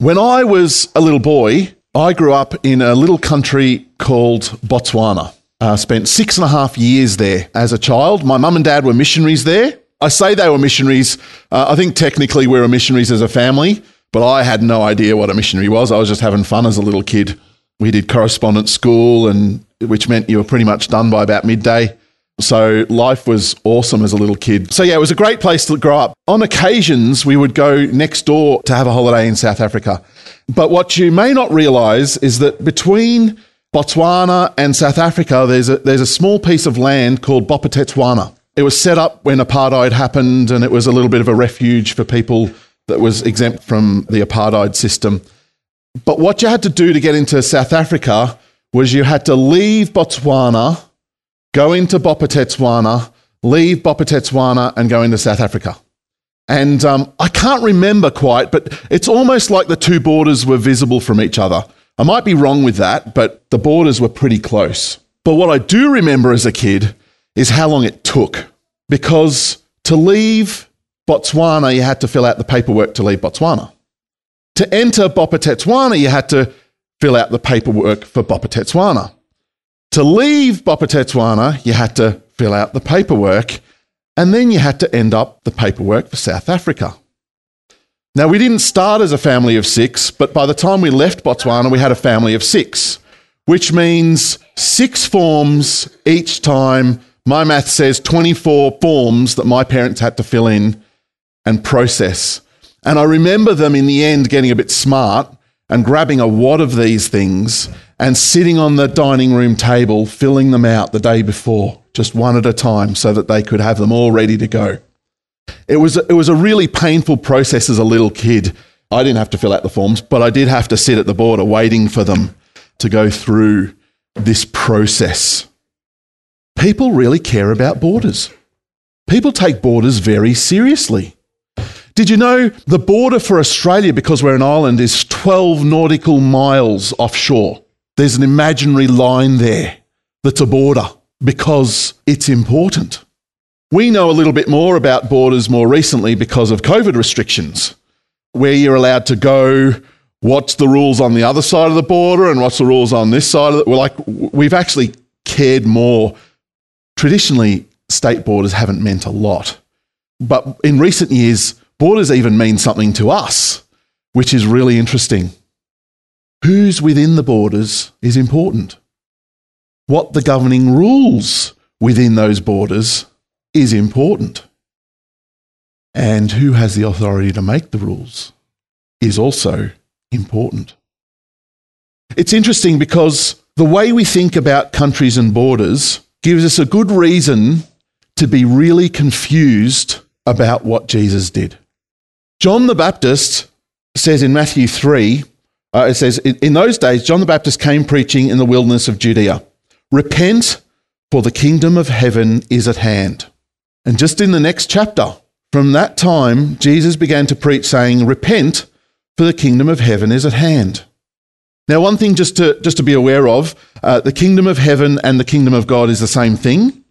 When I was a little boy, I grew up in a little country called Botswana. I spent 6.5 years there as a child. My mum and dad were missionaries there. I say they were missionaries. I think technically we were missionaries as a family, but I had no idea what a missionary was. I was just having fun as a little kid. We did correspondence school, and which meant you were pretty much done by about midday. So life was awesome as a little kid. So yeah, it was a great place to grow up. On occasions, we would go next door to have a holiday in South Africa. But what you may not realise is that between Botswana and South Africa, there's a small piece of land called Bophuthatswana. It was set up when apartheid happened, and it was a little bit of a refuge for people that was exempt from the apartheid system. But what you had to do to get into South Africa was you had to leave Botswana, go into Bophuthatswana, leave Bophuthatswana, and go into South Africa. And I can't remember quite, but it's almost like the two borders were visible from each other. I might be wrong with that, but the borders were pretty close. But what I do remember as a kid is how long it took, because to leave Botswana, you had to fill out the paperwork to leave Botswana. To enter Bophuthatswana, you had to fill out the paperwork for Bophuthatswana. To leave Bophuthatswana, you had to fill out the paperwork, and then you had to end up the paperwork for South Africa. Now, we didn't start as a family of six, but by the time we left Botswana, we had a family of six, which means 6 forms each time. My math says 24 forms that my parents had to fill in and process. And I remember them in the end getting a bit smart and grabbing a wad of these things and sitting on the dining room table, filling them out the day before, just one at a time, so that they could have them all ready to go. It was a really painful process as a little kid. I didn't have to fill out the forms, but I did have to sit at the border waiting for them to go through this process. People really care about borders. People take borders very seriously. Did you know the border for Australia, because we're an island, is 12 nautical miles offshore? There's an imaginary line there that's a border because it's important. We know a little bit more about borders more recently because of COVID restrictions, where you're allowed to go, what's the rules on the other side of the border and what's the rules on this side of it. We've actually cared more. Traditionally, state borders haven't meant a lot. But in recent years, borders even mean something to us, which is really interesting. Who's within the borders is important. What the governing rules within those borders is important. And who has the authority to make the rules is also important. It's interesting because the way we think about countries and borders gives us a good reason to be really confused about what Jesus did. John the Baptist says in Matthew 3, it says, in those days, John the Baptist came preaching in the wilderness of Judea, "Repent, for the kingdom of heaven is at hand." And just in the next chapter, from that time, Jesus began to preach saying, "Repent, for the kingdom of heaven is at hand." Now, one thing just to be aware of, the kingdom of heaven and the kingdom of God is the same thing.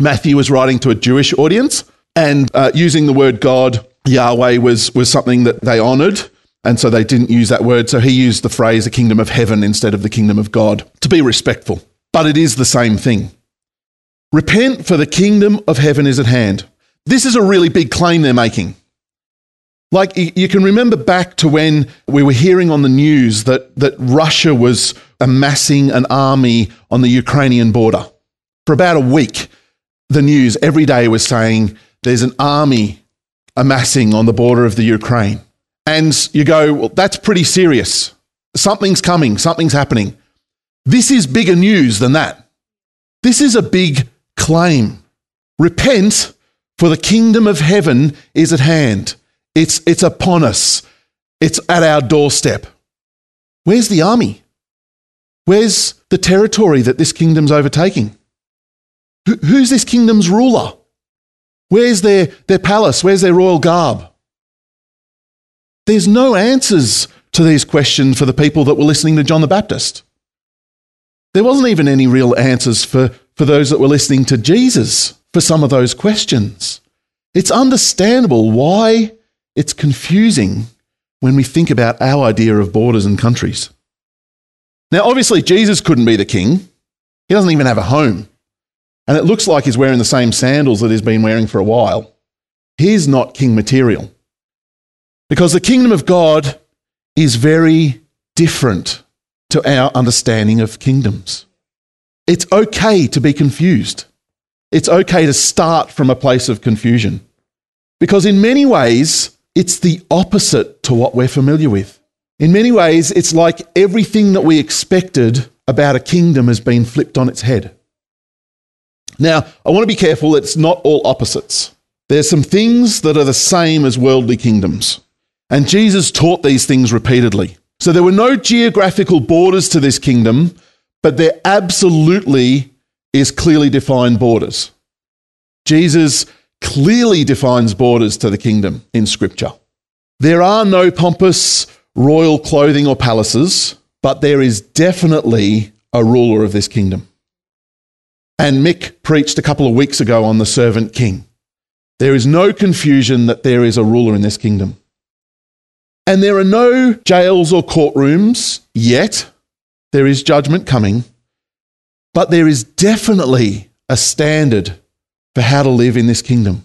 Matthew was writing to a Jewish audience, and using the word God, Yahweh, was something that they honoured, and so they didn't use that word. So he used the phrase, the kingdom of heaven, instead of the kingdom of God, to be respectful. But it is the same thing. Repent, for the kingdom of heaven is at hand. This is a really big claim they're making. Like, you can remember back to when we were hearing on the news that Russia was amassing an army on the Ukrainian border. For about a week, the news every day was saying there's an army amassing on the border of the Ukraine. And you go, well, that's pretty serious. Something's coming, something's happening. This is bigger news than that. This is a big claim. Repent, for the kingdom of heaven is at hand. It's upon us. It's at our doorstep. Where's the army? Where's the territory that this kingdom's overtaking? Who's this kingdom's ruler? Where's their palace? Where's their royal garb? There's no answers to these questions for the people that were listening to John the Baptist. There wasn't even any real answers for those that were listening to Jesus for some of those questions. It's understandable why it's confusing when we think about our idea of borders and countries. Now, obviously, Jesus couldn't be the king. He doesn't even have a home. And it looks like he's wearing the same sandals that he's been wearing for a while. He's not king material. Because the kingdom of God is very different to our understanding of kingdoms. It's okay to be confused. It's okay to start from a place of confusion. Because in many ways, it's the opposite to what we're familiar with. In many ways, it's like everything that we expected about a kingdom has been flipped on its head. Now, I want to be careful that it's not all opposites. There's some things that are the same as worldly kingdoms. And Jesus taught these things repeatedly. So there were no geographical borders to this kingdom, but there absolutely is clearly defined borders. Jesus clearly defines borders to the kingdom in Scripture. There are no pompous royal clothing or palaces, but there is definitely a ruler of this kingdom. And Mick preached a couple of weeks ago on the servant king. There is no confusion that there is a ruler in this kingdom. And there are no jails or courtrooms yet. There is judgment coming. But there is definitely a standard for how to live in this kingdom.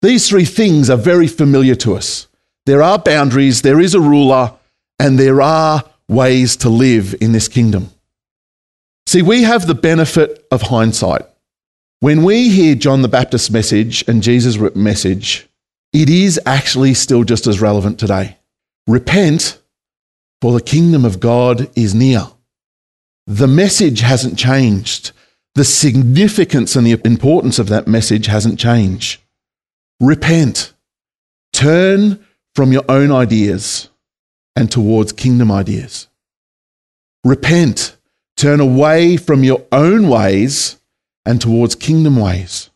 These three things are very familiar to us. There are boundaries, there is a ruler, and there are ways to live in this kingdom. See, we have the benefit of hindsight. When we hear John the Baptist's message and Jesus' message, it is actually still just as relevant today. Repent, for the kingdom of God is near. The message hasn't changed. The significance and the importance of that message hasn't changed. Repent. Turn from your own ideas and towards kingdom ideas. Repent. Turn away from your own ways and towards kingdom ways.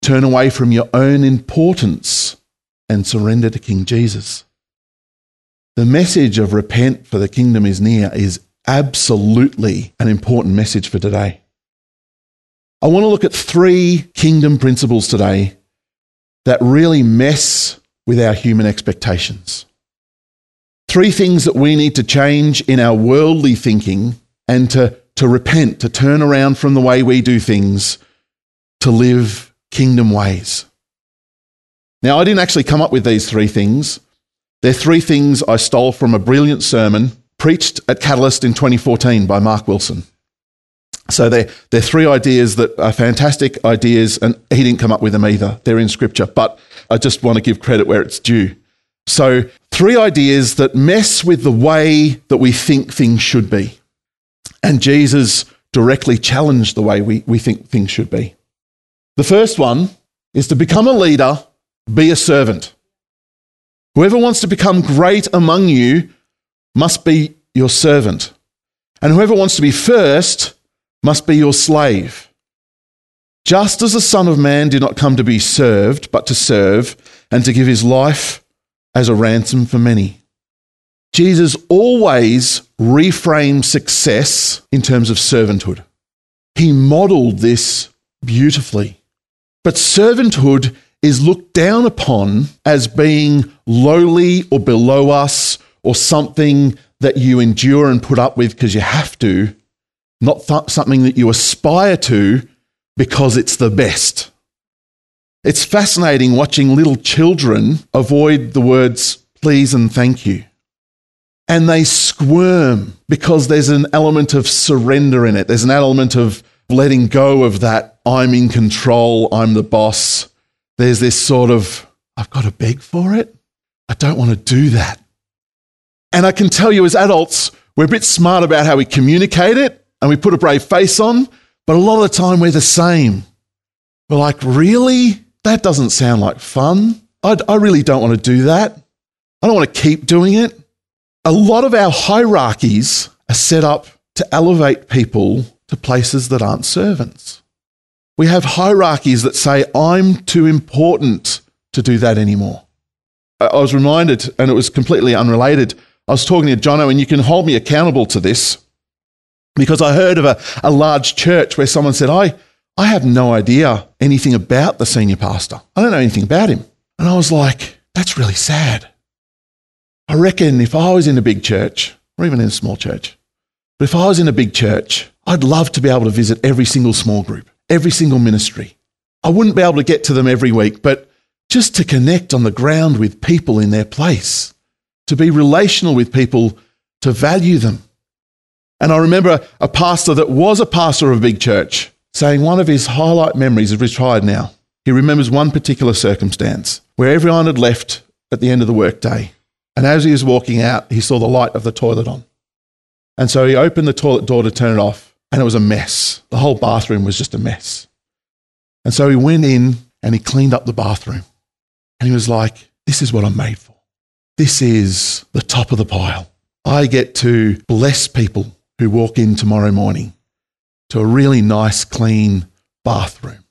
Turn away from your own importance and surrender to King Jesus. The message of repent, for the kingdom is near, is absolutely an important message for today. I want to look at three kingdom principles today that really mess with our human expectations. Three things that we need to change in our worldly thinking and to repent, to turn around from the way we do things, to live kingdom ways. Now, I didn't actually come up with these three things. They're three things I stole from a brilliant sermon preached at Catalyst in 2014 by Mark Wilson. So they're three ideas that are fantastic ideas, and he didn't come up with them either. They're in Scripture, but I just want to give credit where it's due. So three ideas that mess with the way that we think things should be. And Jesus directly challenged the way we think things should be. The first one is to become a leader, be a servant. Whoever wants to become great among you must be your servant. And whoever wants to be first must be your slave. Just as the Son of Man did not come to be served, but to serve and to give his life as a ransom for many. Jesus always reframed success in terms of servanthood. He modeled this beautifully. But servanthood is looked down upon as being lowly or below us, or something that you endure and put up with because you have to, not something that you aspire to because it's the best. It's fascinating watching little children avoid the words please and thank you. And they squirm because there's an element of surrender in it. There's an element of letting go of that I'm in control, I'm the boss. There's this sort of, I've got to beg for it. I don't want to do that. And I can tell you as adults, we're a bit smart about how we communicate it and we put a brave face on, but a lot of the time we're the same. We're like, really? That doesn't sound like fun. I really don't want to do that. I don't want to keep doing it. A lot of our hierarchies are set up to elevate people to places that aren't servants. We have hierarchies that say, I'm too important to do that anymore. I was reminded, and it was completely unrelated, I was talking to Jono, and you can hold me accountable to this, because I heard of a large church where someone said, I have no idea anything about the senior pastor. I don't know anything about him. And I was like, that's really sad. I reckon if I was in a big church, or even in a small church, but if I was in a big church, I'd love to be able to visit every single small group, every single ministry. I wouldn't be able to get to them every week, but just to connect on the ground with people in their place, to be relational with people, to value them. And I remember a pastor that was a pastor of a big church saying one of his highlight memories of retired now. He remembers one particular circumstance where everyone had left at the end of the workday. And as he was walking out, he saw the light of the toilet on. And so he opened the toilet door to turn it off, and it was a mess. The whole bathroom was just a mess. And so he went in and he cleaned up the bathroom. And he was like, this is what I'm made for. This is the top of the pile. I get to bless people who walk in tomorrow morning to a really nice, clean bathroom.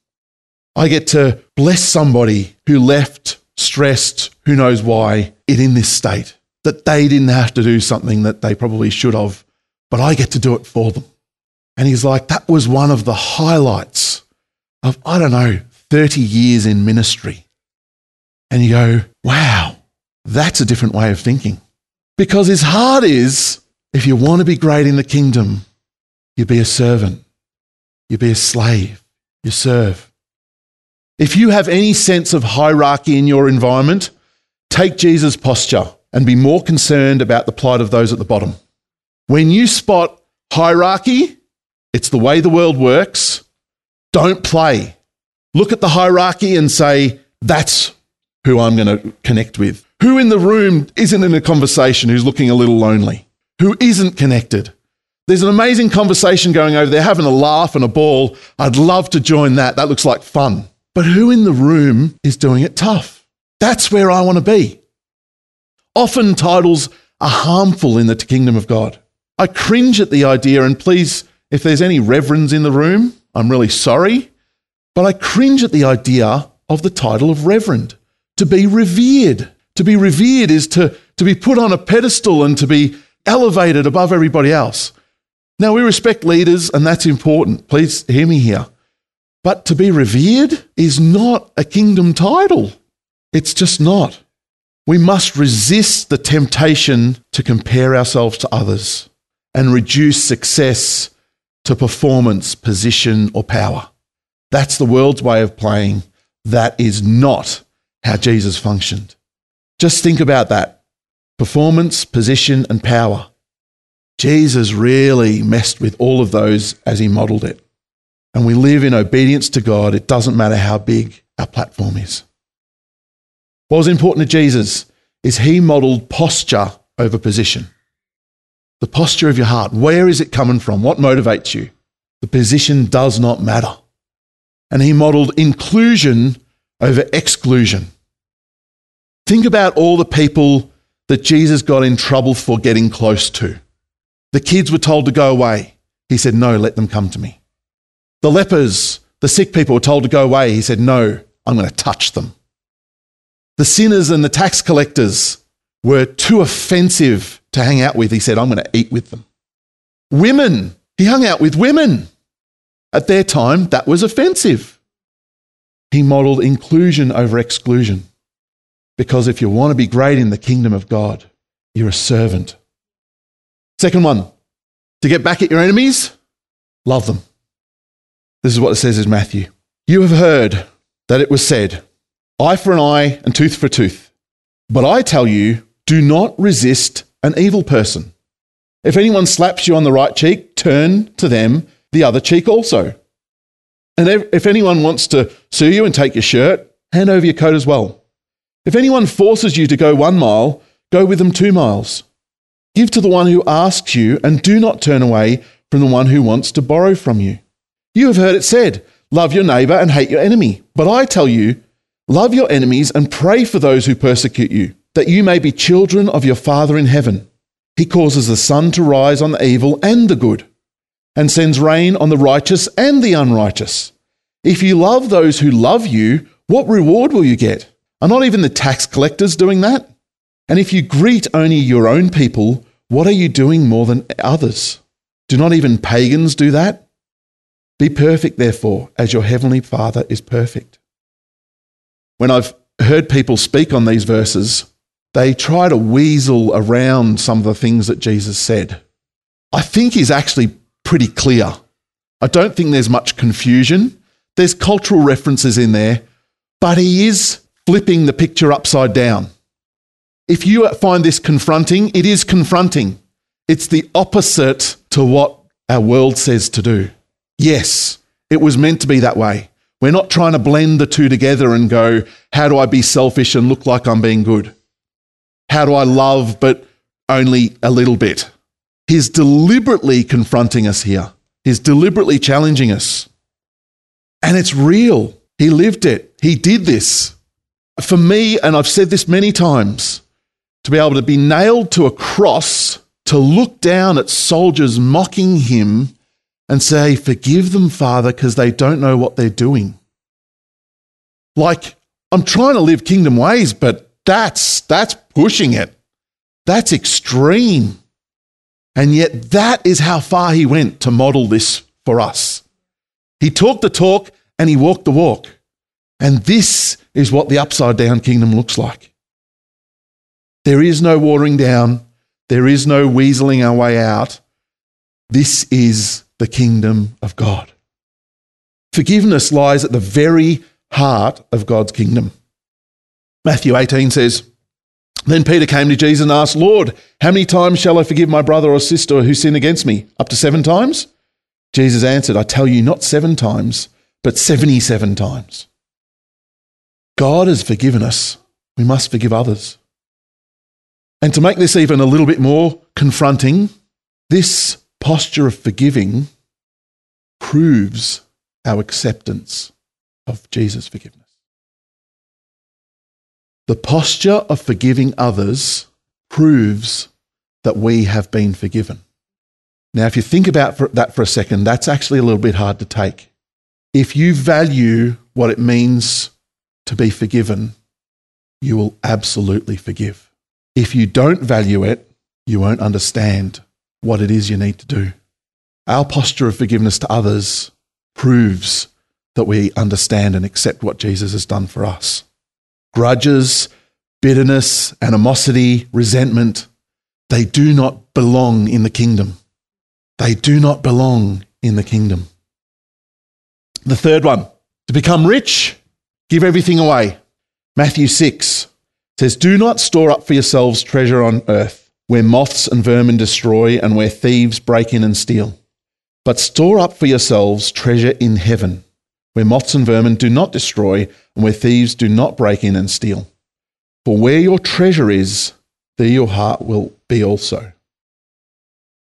I get to bless somebody who left stressed, who knows why, in this state, that they didn't have to do something that they probably should have, but I get to do it for them. And he's like, that was one of the highlights of, 30 years in ministry. And you go, wow, that's a different way of thinking. Because his heart is, if you want to be great in the kingdom, you be a servant, you be a slave, you serve. If you have any sense of hierarchy in your environment, take Jesus' posture and be more concerned about the plight of those at the bottom. When you spot hierarchy, it's the way the world works. Don't play. Look at the hierarchy and say, that's who I'm going to connect with. Who in the room isn't in a conversation who's looking a little lonely? Who isn't connected? There's an amazing conversation going over there, having a laugh and a ball. I'd love to join that. That looks like fun. But who in the room is doing it tough? That's where I want to be. Often titles are harmful in the kingdom of God. I cringe at the idea, and please, if there's any reverends in the room, I'm really sorry, but I cringe at the idea of the title of reverend. To be revered. To be revered is to be put on a pedestal and to be elevated above everybody else. Now, we respect leaders, and that's important. Please hear me here. But to be revered is not a kingdom title. It's just not. We must resist the temptation to compare ourselves to others and reduce success to performance, position, or power. That's the world's way of playing. That is not how Jesus functioned. Just think about that. Performance, position, and power. Jesus really messed with all of those as he modeled it. And we live in obedience to God. It doesn't matter how big our platform is. What was important to Jesus is he modeled posture over position. The posture of your heart, where is it coming from? What motivates you? The position does not matter. And he modeled inclusion over exclusion. Think about all the people that Jesus got in trouble for getting close to. The kids were told to go away. He said, no, let them come to me. The lepers, the sick people were told to go away. He said, no, I'm going to touch them. The sinners and the tax collectors were too offensive to hang out with. He said, I'm going to eat with them. Women, he hung out with women. At their time, that was offensive. He modeled inclusion over exclusion. Because if you want to be great in the kingdom of God, you're a servant. Second one, to get back at your enemies, love them. This is what it says in Matthew. You have heard that it was said, eye for an eye and tooth for a tooth. But I tell you, do not resist an evil person. If anyone slaps you on the right cheek, turn to them the other cheek also. And if anyone wants to sue you and take your shirt, hand over your coat as well. If anyone forces you to go 1 mile, go with them 2 miles. Give to the one who asks you, and do not turn away from the one who wants to borrow from you. You have heard it said, love your neighbor and hate your enemy. But I tell you, love your enemies and pray for those who persecute you, that you may be children of your Father in heaven. He causes the sun to rise on the evil and the good, and sends rain on the righteous and the unrighteous. If you love those who love you, what reward will you get? Are not even the tax collectors doing that? And if you greet only your own people, what are you doing more than others? Do not even pagans do that? Be perfect, therefore, as your heavenly Father is perfect. When I've heard people speak on these verses, they try to weasel around some of the things that Jesus said. I think he's actually pretty clear. I don't think there's much confusion. There's cultural references in there, but he is flipping the picture upside down. If you find this confronting, it is confronting. It's the opposite to what our world says to do. Yes, it was meant to be that way. We're not trying to blend the two together and go, how do I be selfish and look like I'm being good? How do I love but only a little bit? He's deliberately confronting us here. He's deliberately challenging us. And it's real. He lived it. He did this. For me, and I've said this many times, to be able to be nailed to a cross, to look down at soldiers mocking him and say, forgive them, Father, because they don't know what they're doing. Like, I'm trying to live kingdom ways, but that's pushing it. That's extreme. And yet that is how far he went to model this for us. He talked the talk and he walked the walk. And this is what the upside-down kingdom looks like. There is no watering down. There is no weaseling our way out. This is the kingdom of God. Forgiveness lies at the very heart of God's kingdom. Matthew 18 says, Then Peter came to Jesus and asked, Lord, how many times shall I forgive my brother or sister who sinned against me? Up to 7 times? Jesus answered, I tell you, not 7 times, but 77 times. God has forgiven us. We must forgive others. And to make this even a little bit more confronting, this posture of forgiving proves our acceptance of Jesus' forgiveness. The posture of forgiving others proves that we have been forgiven. Now, if you think about that for a second, that's actually a little bit hard to take. If you value what it means to be forgiven, you will absolutely forgive. If you don't value it, you won't understand what it is you need to do. Our posture of forgiveness to others proves that we understand and accept what Jesus has done for us. Grudges, bitterness, animosity, resentment, they do not belong in the kingdom. They do not belong in the kingdom. The third one, to become rich, give everything away. Matthew 6 says, Do not store up for yourselves treasure on earth, where moths and vermin destroy and where thieves break in and steal. But store up for yourselves treasure in heaven, where moths and vermin do not destroy and where thieves do not break in and steal. For where your treasure is, there your heart will be also.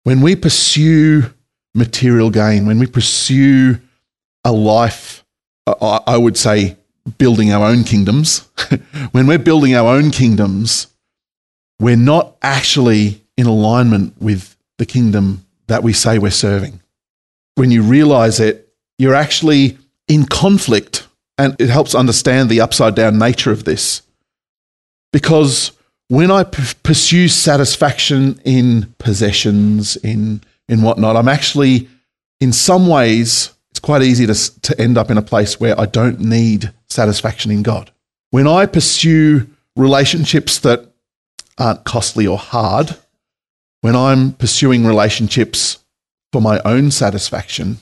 When we pursue material gain, when we pursue a life, I would say building our own kingdoms, when we're building our own kingdoms, we're not actually in alignment with the kingdom that we say we're serving. When you realize it, you're actually in conflict, and it helps understand the upside-down nature of this. Because when I pursue satisfaction in possessions, in whatnot, I'm actually, in some ways, it's quite easy to end up in a place where I don't need satisfaction in God. When I pursue relationships that aren't costly or hard, when I'm pursuing relationships for my own satisfaction,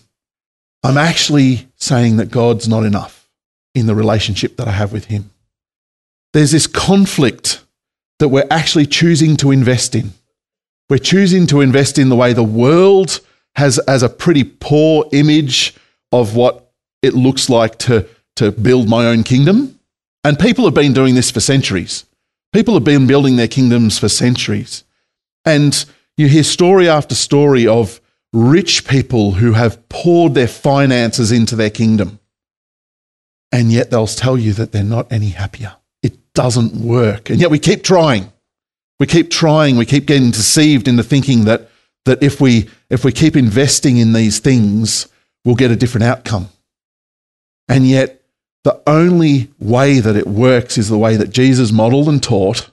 I'm actually saying that God's not enough in the relationship that I have with him. There's this conflict that we're actually choosing to invest in. We're choosing to invest in the way the world has as a pretty poor image of what it looks like to build my own kingdom. And people have been doing this for centuries. People have been building their kingdoms for centuries. And you hear story after story of rich people who have poured their finances into their kingdom. And yet they'll tell you that they're not any happier. It doesn't work. And yet we keep trying. We keep getting deceived into thinking that if we keep investing in these things, we'll get a different outcome. And yet the only way that it works is the way that Jesus modeled and taught,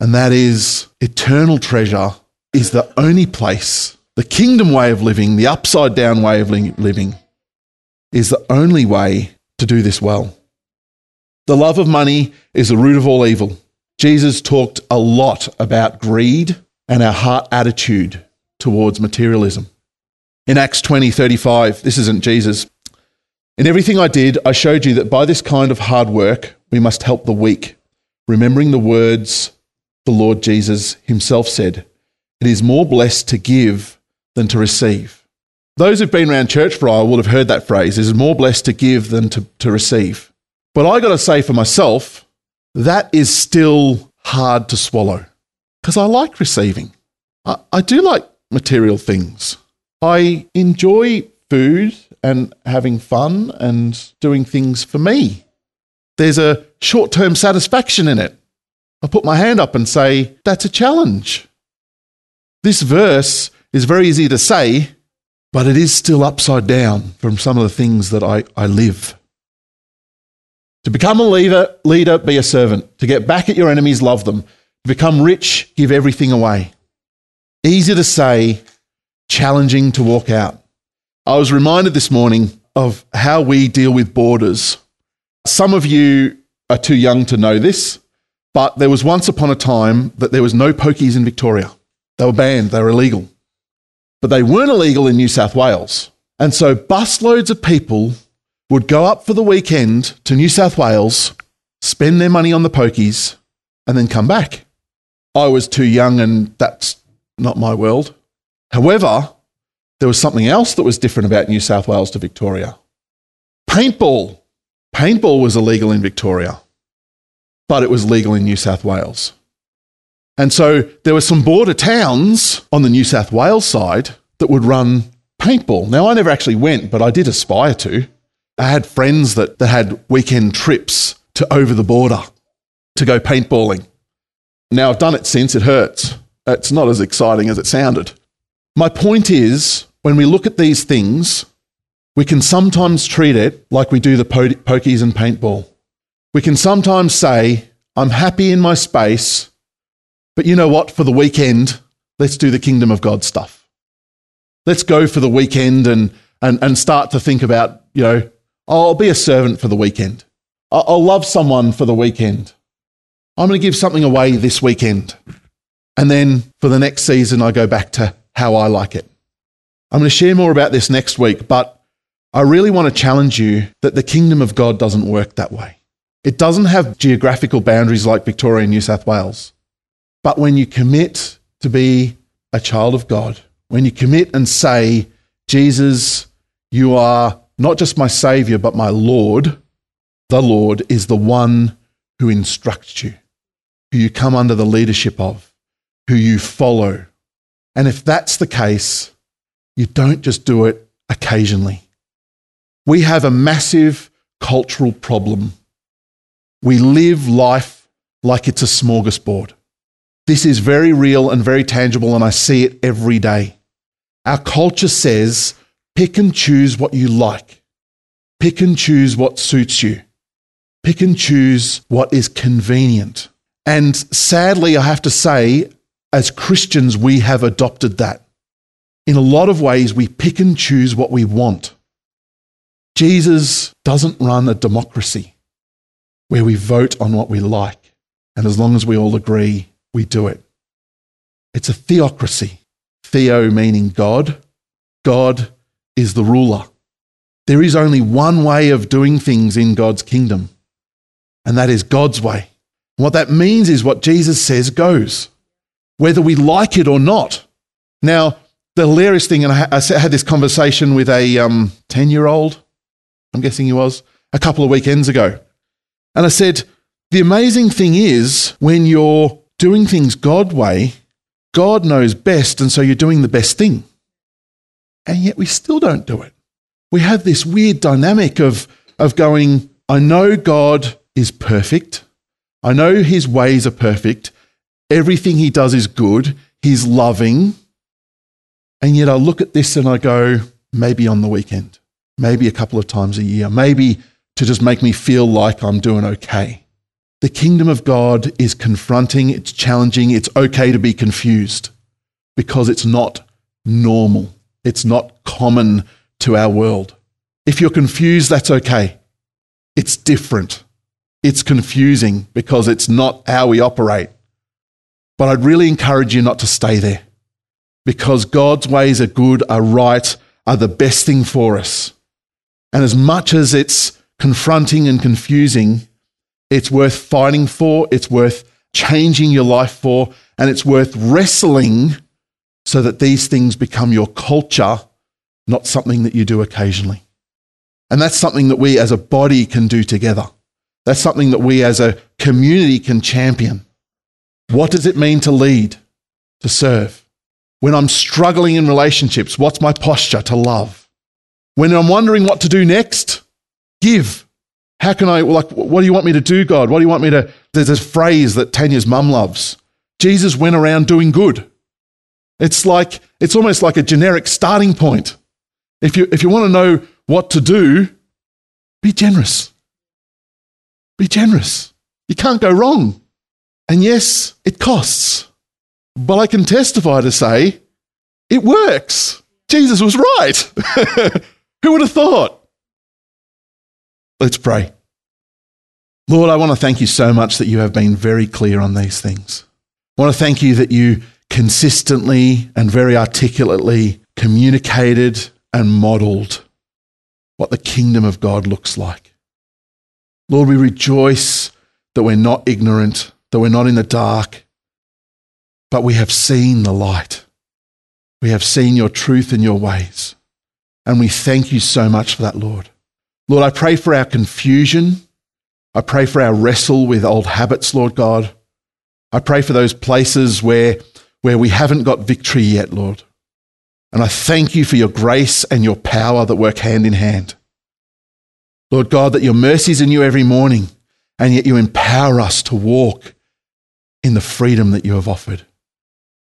and that is eternal treasure is the only place. The kingdom way of living, the upside-down way of living, is the only way to do this well. The love of money is the root of all evil. Jesus talked a lot about greed and our heart attitude towards materialism. In Acts 20:35, this isn't Jesus. In everything I did, I showed you that by this kind of hard work, we must help the weak, remembering the words the Lord Jesus himself said, it is more blessed to give than to receive. Those who've been around church for a while will have heard that phrase, it is more blessed to give than to receive. But I got to say for myself, that is still hard to swallow because I like receiving. I do like material things. I enjoy food and having fun and doing things for me. There's a short-term satisfaction in it. I put my hand up and say, that's a challenge. This verse is very easy to say, but it is still upside down from some of the things that I live. To become a leader, be a servant. To get back at your enemies, love them. To become rich, give everything away. Easy to say, challenging to walk out. I was reminded this morning of how we deal with borders. Some of you are too young to know this, but there was once upon a time that there was no pokies in Victoria. They were banned, they were illegal. But they weren't illegal in New South Wales. And so busloads of people would go up for the weekend to New South Wales, spend their money on the pokies, and then come back. I was too young and that's not my world. However, there was something else that was different about New South Wales to Victoria. Paintball. Paintball was illegal in Victoria, but it was legal in New South Wales. And so there were some border towns on the New South Wales side that would run paintball. Now, I never actually went, but I did aspire to. I had friends that had weekend trips to over the border to go paintballing. Now, I've done it since. It hurts. It's not as exciting as it sounded. My point is, when we look at these things, we can sometimes treat it like we do the pokies and paintball. We can sometimes say, I'm happy in my space, but you know what? For the weekend, let's do the kingdom of God stuff. Let's go for the weekend and start to think about, you know, I'll be a servant for the weekend. I'll love someone for the weekend. I'm going to give something away this weekend. And then for the next season, I go back to how I like it. I'm going to share more about this next week, but I really want to challenge you that the kingdom of God doesn't work that way. It doesn't have geographical boundaries like Victoria and New South Wales. But when you commit to be a child of God, when you commit and say, Jesus, you are not just my Saviour, but my Lord, the Lord is the one who instructs you, who you come under the leadership of, who you follow. And if that's the case, you don't just do it occasionally. We have a massive cultural problem. We live life like it's a smorgasbord. This is very real and very tangible, and I see it every day. Our culture says, pick and choose what you like. Pick and choose what suits you. Pick and choose what is convenient. And sadly, I have to say, as Christians, we have adopted that. In a lot of ways, we pick and choose what we want. Jesus doesn't run a democracy where we vote on what we like, and as long as we all agree, we do it. It's a theocracy. Theo meaning God. God is the ruler. There is only one way of doing things in God's kingdom, and that is God's way. And what that means is what Jesus says goes, whether we like it or not. Now, the hilarious thing, and I had this conversation with a 10-year-old, I'm guessing he was, a couple of weekends ago. And I said, the amazing thing is when you're doing things God's way, God knows best, and so you're doing the best thing. And yet we still don't do it. We have this weird dynamic of going, I know God is perfect. I know his ways are perfect. Everything he does is good. He's loving. And yet I look at this and I go, maybe on the weekend, maybe a couple of times a year, maybe to just make me feel like I'm doing okay. The kingdom of God is confronting, it's challenging, it's okay to be confused because it's not normal. It's not common to our world. If you're confused, that's okay. It's different. it's confusing because it's not how we operate. But I'd really encourage you not to stay there, because God's ways are good, are right, are the best thing for us. And as much as it's confronting and confusing, it's worth fighting for, it's worth changing your life for, and it's worth wrestling so that these things become your culture, not something that you do occasionally. And that's something that we as a body can do together. That's something that we as a community can champion. What does it mean to lead, to serve? When I'm struggling in relationships, what's my posture? To love. When I'm wondering what to do next, give. How can I, like, what do you want me to do, God? What do you want me to, there's a phrase that Tanya's mum loves. Jesus went around doing good. It's like, it's almost like a generic starting point. If you want to know what to do, be generous. Be generous. You can't go wrong. And yes, it costs. But I can testify to say, it works. Jesus was right. Who would have thought? Let's pray. Lord, I want to thank you so much that you have been very clear on these things. I want to thank you that you consistently and very articulately communicated and modeled what the kingdom of God looks like. Lord, we rejoice that we're not ignorant, that we're not in the dark, but we have seen the light. We have seen your truth and your ways. And we thank you so much for that, Lord. Lord, I pray for our confusion. I pray for our wrestle with old habits, Lord God. I pray for those places where we haven't got victory yet, Lord. And I thank you for your grace and your power that work hand in hand. Lord God, that your mercies are new every morning, and yet you empower us to walk in the freedom that you have offered.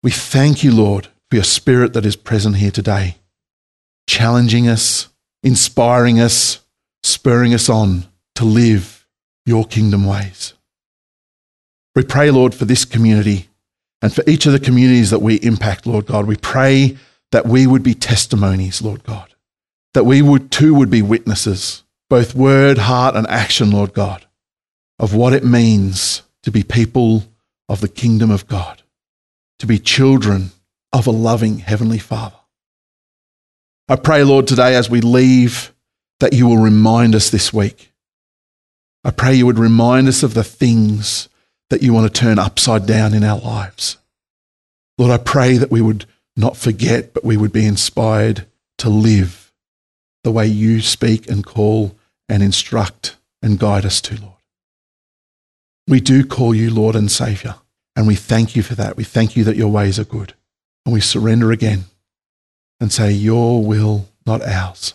We thank you, Lord, for your spirit that is present here today, challenging us, inspiring us, spurring us on to live your kingdom ways. We pray, Lord, for this community and for each of the communities that we impact, Lord God. We pray that we would be testimonies, Lord God, that we would too would be witnesses, both word, heart, and action, Lord God, of what it means to be people of the kingdom of God, to be children of a loving Heavenly Father. I pray, Lord, today as we leave, that you will remind us this week. I pray you would remind us of the things that you want to turn upside down in our lives. Lord, I pray that we would not forget, but we would be inspired to live the way you speak and call and instruct and guide us to, Lord. We do call you Lord and Saviour, and we thank you for that. We thank you that your ways are good, and we surrender again and say, your will, not ours.